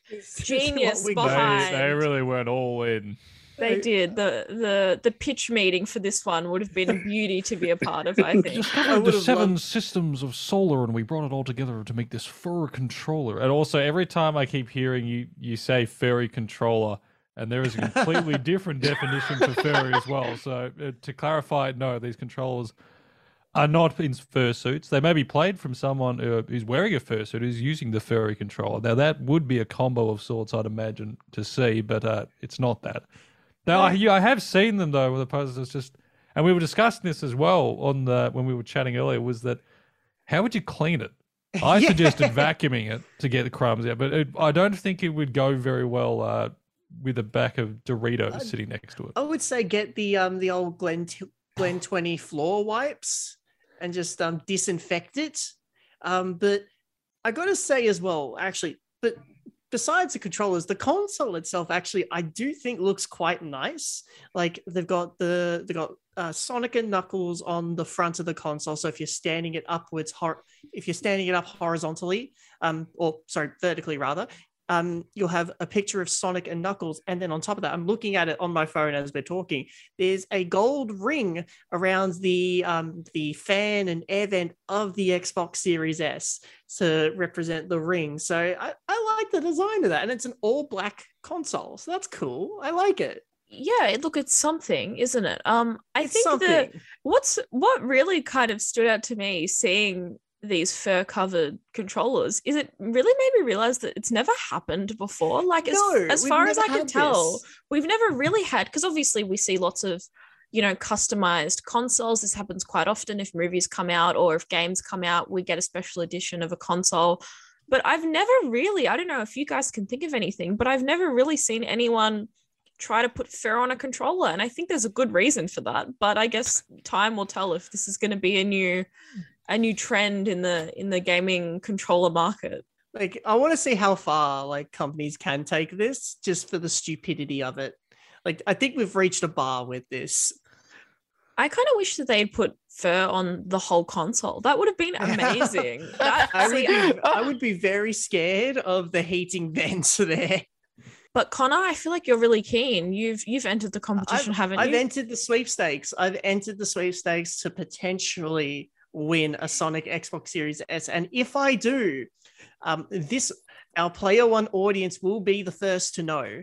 genius behind. They, they really went all in. They did. The the the pitch meeting for this one would have been a beauty to be a part of, I think. I the seven loved... systems of solar, and we brought it all together to make this fur controller. And also, every time I keep hearing you you say furry controller, and there is a completely different definition for furry as well. So uh, to clarify, no, these controllers are not in fursuits. They may be played from someone who is wearing a fursuit who's using the furry controller. Now, that would be a combo of sorts, I'd imagine, to see, but uh, it's not that. Now, I, I have seen them, though, with the posters. It's just, and we were discussing this as well on the when we were chatting earlier, was that how would you clean it? I yeah. suggested vacuuming it to get the crumbs out, but it, I don't think it would go very well uh, with a back of Doritos I'd, sitting next to it. I would say get the um the old Glen, Glen twenty floor wipes and just um, disinfect it. Um, but I got to say as well, actually, but besides the controllers, the console itself, actually, I do think looks quite nice. Like they've got the, they've got uh, Sonic and Knuckles on the front of the console. So if you're standing it upwards, hor- if you're standing it up horizontally, um, or sorry, vertically rather, um, you'll have a picture of Sonic and Knuckles. And then on top of that, I'm looking at it on my phone as we're talking. There's a gold ring around the um, the fan and air vent of the Xbox Series S to represent the ring. So I, I like the design of that. And it's an all-black console. So that's cool. I like it. Yeah, look, it's something, isn't it? Um, I it's think that what's what really kind of stood out to me seeing these fur covered controllers is it really made me realize that it's never happened before. Like as, no, as far as I can tell, this. we've never really had, because obviously we see lots of, you know, customized consoles. This happens quite often. If movies come out or if games come out, we get a special edition of a console, but I've never really, I don't know if you guys can think of anything, but I've never really seen anyone try to put fur on a controller, and I think there's a good reason for that, but I guess time will tell if this is going to be a new a new trend in the in the gaming controller market. Like I want to see how far like companies can take this just for the stupidity of it. Like I think we've reached a bar with this. I kind of wish that they'd put fur on the whole console. That would have been amazing. that, I, see, would be, I would be very scared of the heating vents there. But Connor, I feel like you're really keen. You've you've entered the competition, I've, haven't I've you? I've entered the sweepstakes. I've entered the sweepstakes to potentially win a Sonic Xbox Series S, and if I do, um, this our player one audience will be the first to know,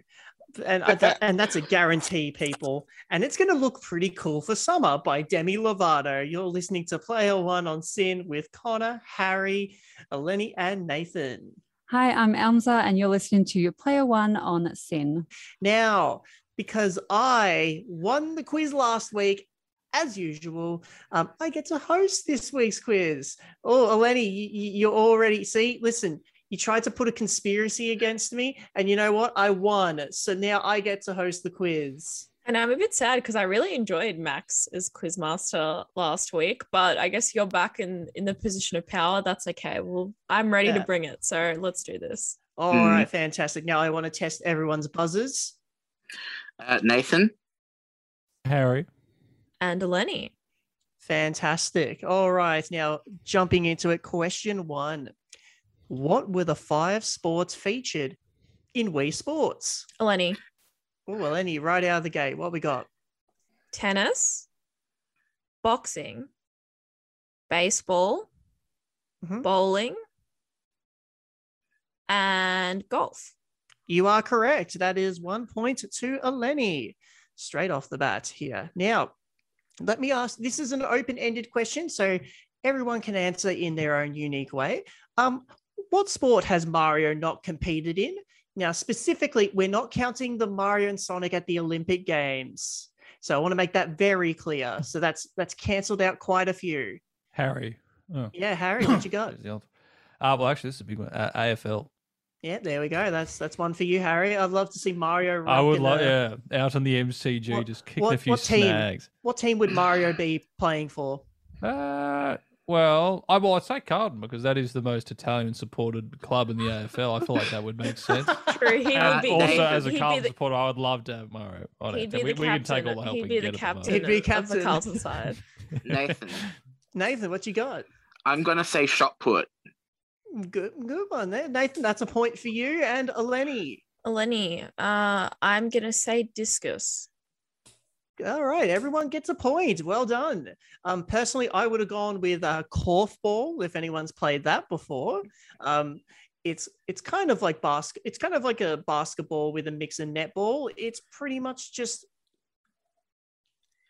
and I, that, and that's a guarantee, people. And it's going to look pretty cool for summer by Demi Lovato. You're listening to Player One on Sin with Connor, Harry, Eleni, and Nathan. Hi, I'm Elmza, and you're listening to Player One on Sin. Now, because I won the quiz last week, as usual, um, I get to host this week's quiz. Oh, Eleni, you, you're already... See, listen, you tried to put a conspiracy against me, and you know what? I won. So now I get to host the quiz. And I'm a bit sad because I really enjoyed Max as Quizmaster last week, but I guess you're back in, in the position of power. That's okay. Well, I'm ready yeah. to bring it, so let's do this. All mm. right, fantastic. Now I want to test everyone's buzzers. Uh, Nathan? Harry? And Eleni. Fantastic. All right. Now, jumping into it, question one. What were the five sports featured in Wii Sports? Eleni. Oh, Eleni, right out of the gate. What we got? Tennis. boxing, baseball, mm-hmm. bowling, and golf. You are correct. That is one point to Eleni straight off the bat here. Now, let me ask, this is an open-ended question, so everyone can answer in their own unique way. Um, what sport has Mario not competed in? Now, specifically, we're not counting the Mario and Sonic at the Olympic Games. So I want to make that very clear. So that's that's cancelled out quite a few. Harry. Oh. Yeah, Harry, what you got? Uh, well, actually, this is a big one. Uh, A F L. Yeah, there we go. That's that's one for you, Harry. I'd love to see Mario. I would like, yeah, out on the M C G, what, just kicking what, a few what snags. Team, what team would Mario be playing for? Uh, well, I well, I'd say Carlton because that is the most Italian-supported club in the A F L. I feel like that would make sense. True, he uh, would be. Also, the, as a Carlton the, supporter, I would love to have Mario. On he'd it. Be we, the we captain. Can take all the help he'd be the captain. He'd be captain of the Carlton side. Nathan, Nathan, what you got? I'm gonna say shot put. Good, good one there, Nathan. That's a point for you. And Eleni. Eleni, uh, I'm gonna say discus. All right, everyone gets a point. Well done. Um, personally, I would have gone with uh, korfball if anyone's played that before. Um, it's it's kind of like basket. It's kind of like a basketball with a mix of netball. It's pretty much just.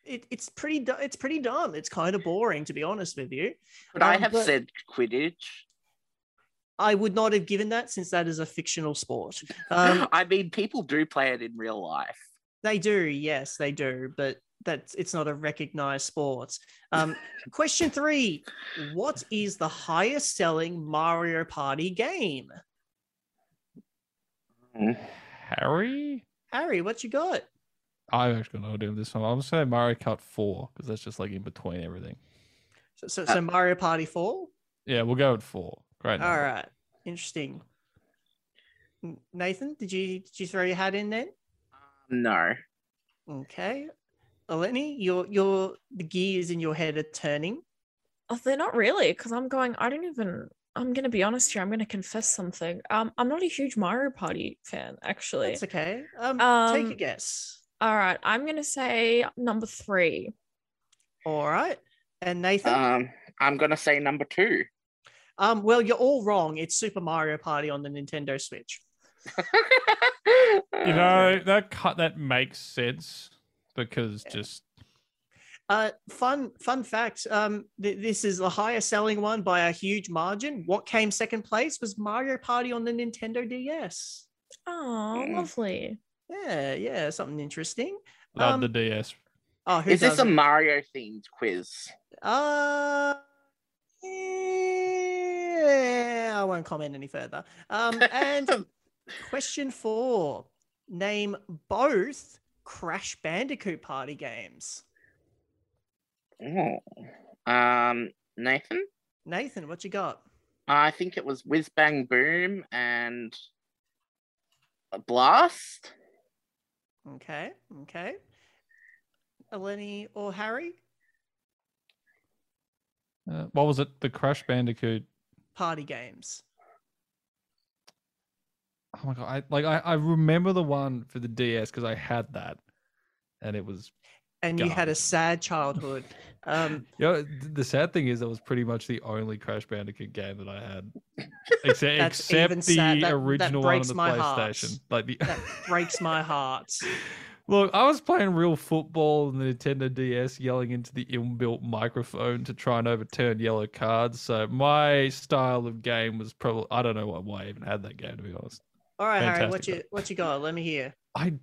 It, it's pretty. It's pretty dumb. It's kind of boring, to be honest with you. But um, I have but- said Quidditch. I would not have given that since that is a fictional sport. Um, I mean, people do play it in real life. They do, yes, they do, but that's it's not a recognised sport. Um, question three, what is the highest selling Mario Party game? Harry? Harry, what you got? I've actually got no idea this one. I'm going to say Mario Kart four because that's just like in between everything. So, so, so Mario Party four? Yeah, we'll go with four. Right. All right. Interesting. Nathan, did you did you throw your hat in then? No. Okay. Eleni, your your the gears in your head are turning. Oh, they're not really, because I'm going, I don't even I'm gonna be honest here, I'm gonna confess something. Um I'm not a huge Mario Party fan, actually. That's okay. Um, um take a guess. All right, I'm gonna say number three. All right. And Nathan? Um I'm gonna say number two. Um, well, you're all wrong. It's Super Mario Party on the Nintendo Switch. You know, that cut that makes sense because yeah. just uh, fun fun fact. Um, th- this is the highest selling one by a huge margin. What came second place was Mario Party on the Nintendo D S. Oh, mm. lovely. Yeah, yeah, something interesting. Love um, the D S. Oh, who is this a Mario themed quiz? Uh. Yeah, I won't comment any further. Um, and question four, name both Crash Bandicoot party games. Oh, um, Nathan? Nathan, what you got? I think it was Whiz Bang Boom and Blast. Okay, okay. Eleni or Harry? Uh, what was it? The Crash Bandicoot party games. Oh my god! I like I, I remember the one for the D S because I had that, and it was. And garbage. You had a sad childhood. Um, you know, the sad thing is that was pretty much the only Crash Bandicoot game that I had, except, except the sad. original that, that one on the PlayStation. Heart. Like the that breaks my heart. Look, I was playing real football on the Nintendo D S, yelling into the inbuilt microphone to try and overturn yellow cards. So my style of game was probably, I don't know why I even had that game, to be honest. All right, Fantastic Harry, what you, what you got? Let me hear. I,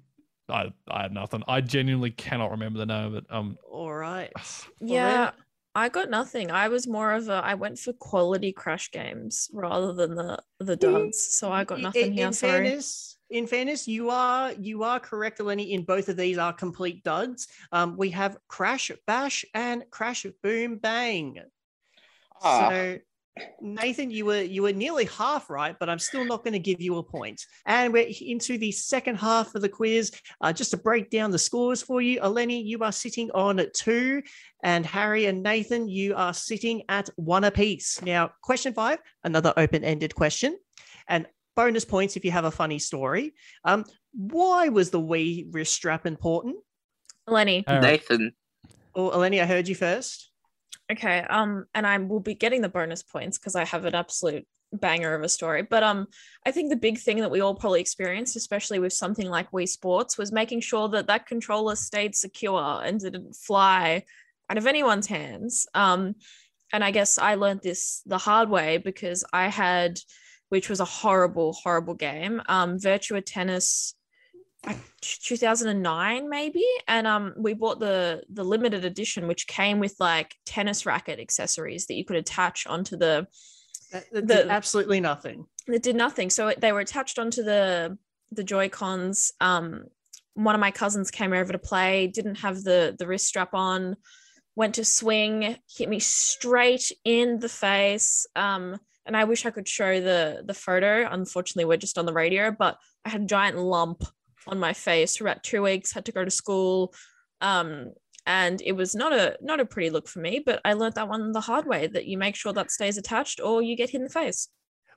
I I had nothing. I genuinely cannot remember the name of it. Um, All right. Yeah, right. I got nothing. I was more of a, I went for quality Crash games rather than the, the duds. So I got nothing in, here, in sorry. Fairness, In fairness, you are you are correct, Eleni, in both of these are complete duds. Um, we have Crash Bash and Crash Boom Bang. Oh. So, Nathan, you were you were nearly half right, but I'm still not going to give you a point. And we're into the second half of the quiz. Uh, just to break down the scores for you, Eleni, you are sitting on two, and Harry and Nathan, you are sitting at one apiece. Now, question five, another open-ended question, and bonus points if you have a funny story. Um, why was the Wii wrist strap important? Eleni. Nathan. Well, Eleni, I heard you first. Okay. Um, and I will be getting the bonus points because I have an absolute banger of a story. But um, I think the big thing that we all probably experienced, especially with something like Wii Sports, was making sure that that controller stayed secure and didn't fly out of anyone's hands. Um, and I guess I learned this the hard way because I had, which was a horrible, horrible game, um, Virtua Tennis two thousand nine maybe, and um we bought the the limited edition, which came with like tennis racket accessories that you could attach onto the that, that the did absolutely nothing that did nothing so it, they were attached onto the the Joy-Cons. Um one of my cousins came over to play, didn't have the the wrist strap on, went to swing, hit me straight in the face. um And I wish I could show the the photo. Unfortunately, we're just on the radio, but I had a giant lump on my face for about two weeks, had to go to school. Um, and it was not a not a pretty look for me, but I learned that one the hard way, that you make sure that stays attached or you get hit in the face.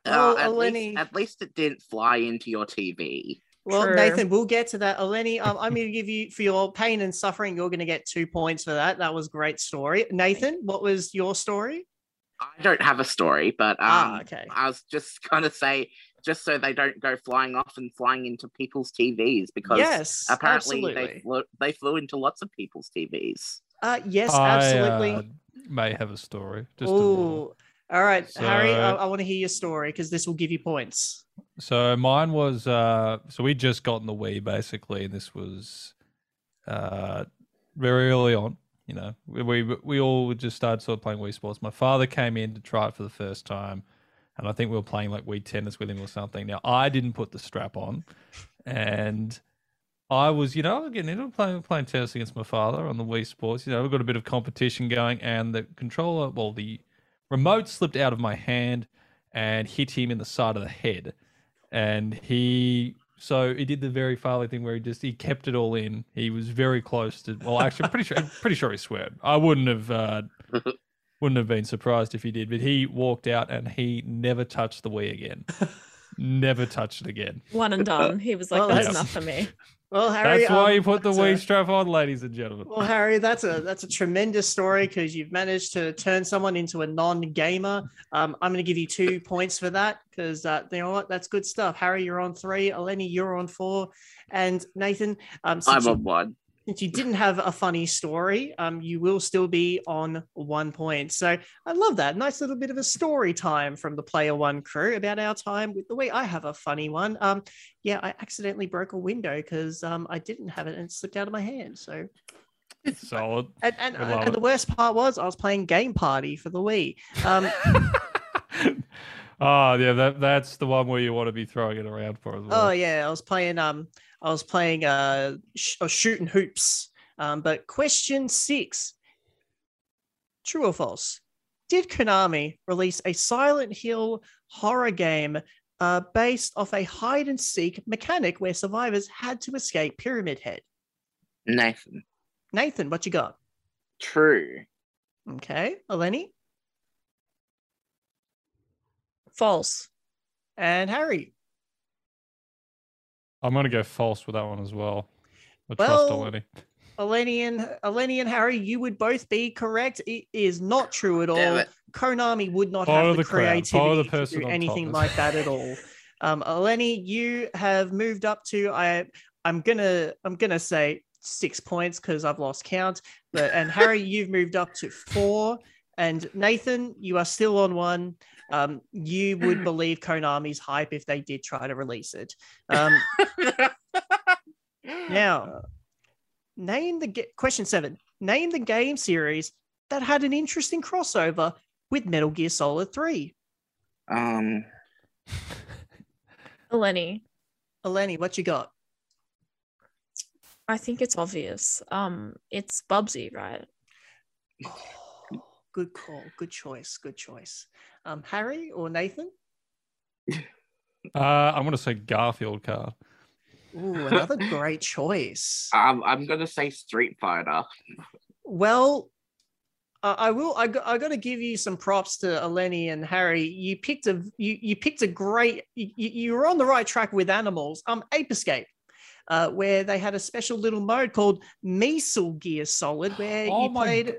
Oh, well, at, least, at least it didn't fly into your T V. Well, true. Nathan, we'll get to that. Eleni, um, I'm going to give you, for your pain and suffering, you're going to get two points for that. That was a great story. Nathan, what was your story? I don't have a story, but um, ah, okay. I was just going to say, just so they don't go flying off and flying into people's T Vs, because yes, apparently they flew, they flew into lots of people's T Vs. Uh, yes, I, absolutely. Uh, may have a story. Just Ooh. A All right, so, Harry, I, I want to hear your story because this will give you points. So mine was, uh, so we just got in the Wii basically, and this was uh, very early on. You know, we we all just started sort of playing Wii Sports. My father came in to try it for the first time, and I think we were playing like Wii Tennis with him or something. Now, I didn't put the strap on, and I was, you know, getting into playing playing tennis against my father on the Wii Sports. You know, we got a bit of competition going, and the controller, well, the remote slipped out of my hand and hit him in the side of the head, and he. So he did the very Farley thing where he just, he kept it all in. He was very close to, well, actually, I'm pretty sure, I'm pretty sure he sweared. I wouldn't have, uh, wouldn't have been surprised if he did, but he walked out and he never touched the Wii again. Never touched it again. One and done. He was like, well, that's yeah. enough for me. Well, Harry, that's why um, you put the Wii a, strap on, ladies and gentlemen. Well, Harry, that's a that's a tremendous story because you've managed to turn someone into a non-gamer. Um, I'm going to give you two points for that because uh, you know what, that's good stuff. Harry, you're on three. Eleni, you're on four, and Nathan, um, I'm you, on one. Since you didn't have a funny story, um, you will still be on one point. So I love that. Nice little bit of a story time from the Player One crew about our time with the Wii. I have a funny one. Um, yeah, I accidentally broke a window because um, I didn't have it and it slipped out of my hand. So it's solid. And, and, and, and the worst part was I was playing Game Party for the Wii. Um, oh, yeah, that, that's the one where you want to be throwing it around for as well. Oh, yeah, I was playing... Um, I was playing uh, sh- or shooting hoops. Um, but question six, true or false? Did Konami release a Silent Hill horror game uh, based off a hide and seek mechanic where survivors had to escape Pyramid Head? Nathan. Nathan, what you got? True. Okay. Eleni? False. And Harry? I'm going to go false with that one as well. I well, trust Eleni. Eleni and, Eleni and Harry, you would both be correct. It is not true at all. Konami would not Follow have the, the creativity the to do anything like that at all. Um, Eleni, you have moved up to, I, I'm going to I'm gonna say six points because I've lost count. But And Harry, you've moved up to four. And Nathan, you are still on one. Um, you would believe Konami's hype if they did try to release it. Um, now, name the ge- question seven. Name the game series that had an interesting crossover with Metal Gear Solid three. Um, Eleni, Eleni, what you got? I think it's obvious. Um, it's Bubsy, right? Good call. Good choice. Good choice. Um, Harry or Nathan? Uh, I'm going to say Garfield card. Ooh, another great choice. Um, I'm going to say Street Fighter. Well, uh, I will. I, I got to give you some props to Eleni and Harry. You picked a. You, you picked a great. You, you were on the right track with animals. Um, Ape Escape. uh, where they had a special little mode called Metal Gear Solid, where oh you played God.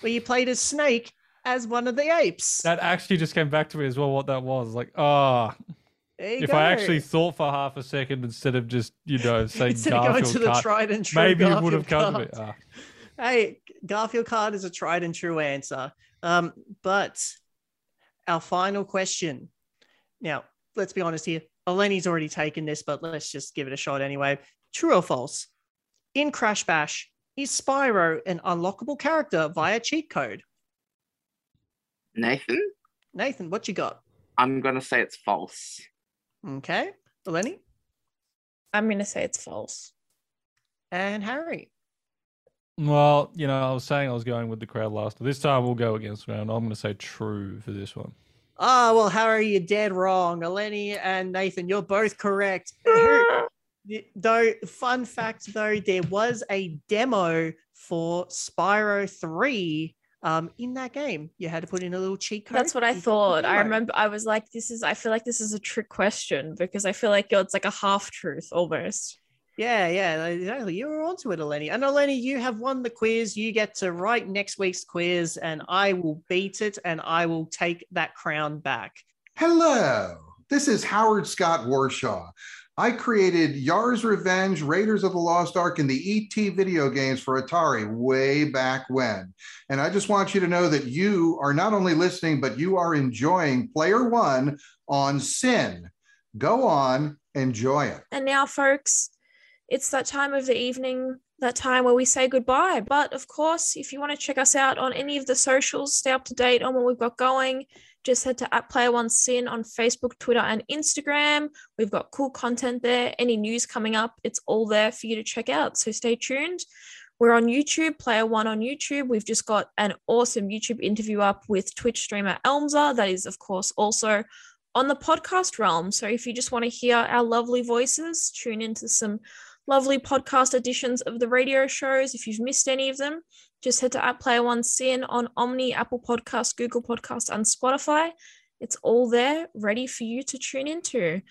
where you played a snake as one of the apes. That actually just came back to me as well. What that was like, ah. Oh. If go. I actually thought for half a second instead of just, you know, saying Garfield to card, tried and true maybe Garfield it would have come card. to me. Oh. Hey, Garfield card is a tried and true answer. Um, but our final question. Now, let's be honest here. Eleni's already taken this, but let's just give it a shot anyway. True or false? In Crash Bash, is Spyro an unlockable character via cheat code? Nathan? Nathan, what you got? I'm going to say it's false. Okay. Eleni? I'm going to say it's false. And Harry? Well, you know, I was saying I was going with the crowd last time. This time we'll go against the crowd. I'm going to say true for this one. Ah, oh, well, Harry, you're dead wrong. Eleni and Nathan, you're both correct. Though, fun fact, though, there was a demo for Spyro three Um, in that game. You had to put in a little cheat code. That's what I thought. I remember I was like, this is, I feel like this is a trick question because I feel like it's like a half-truth almost. Yeah, yeah, exactly. You were onto it, Eleni. And Eleni, you have won the quiz. You get to write next week's quiz and I will beat it and I will take that crown back. Hello, this is Howard Scott Warshaw. I created Yar's Revenge, Raiders of the Lost Ark, and the E T video games for Atari way back when. And I just want you to know that you are not only listening, but you are enjoying Player One on Sin. Go on, enjoy it. And now, folks, it's that time of the evening, that time where we say goodbye. But, of course, if you want to check us out on any of the socials, stay up to date on what we've got going, just head to at Player One Sin on Facebook, Twitter, and Instagram. We've got cool content there. Any news coming up, it's all there for you to check out. So stay tuned. We're on YouTube, Player One on YouTube. We've just got an awesome YouTube interview up with Twitch streamer Elmza. That is, of course, also on the podcast realm. So if you just want to hear our lovely voices, tune into some lovely podcast editions of the radio shows. If you've missed any of them, just head to at Player One Sin on Omni, Apple Podcasts, Google Podcasts, and Spotify. It's all there, ready for you to tune into.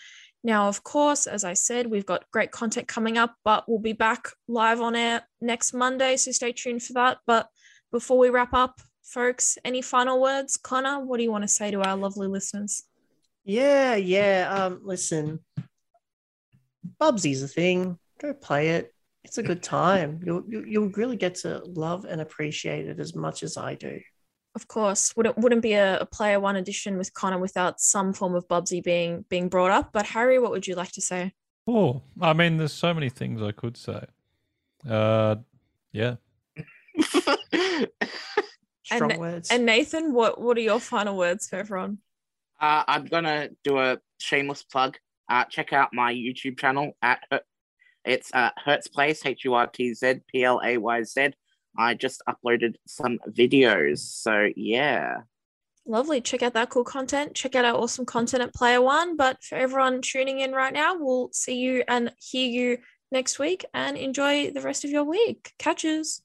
Now, of course, as I said, we've got great content coming up, but we'll be back live on air next Monday, so stay tuned for that. But before we wrap up, folks, any final words? Connor, what do you want to say to our lovely listeners? Yeah, yeah. Um, listen, Bubsy's a thing. Go play it. It's a good time. You'll, you'll really get to love and appreciate it as much as I do. Of course. Wouldn't, wouldn't be a, a Player One edition with Connor without some form of Bubsy being being brought up. But Harry, what would you like to say? Oh, I mean, there's so many things I could say. Uh, yeah. Strong and, words. And Nathan, what, what are your final words for everyone? Uh, I'm going to do a shameless plug. Uh, check out my YouTube channel at It's uh, Hurt's Place, H U R T Z P L A Y Z. I just uploaded some videos, so yeah. Lovely. Check out that cool content. Check out our awesome content at Player One. But for everyone tuning in right now, we'll see you and hear you next week and enjoy the rest of your week. Catches.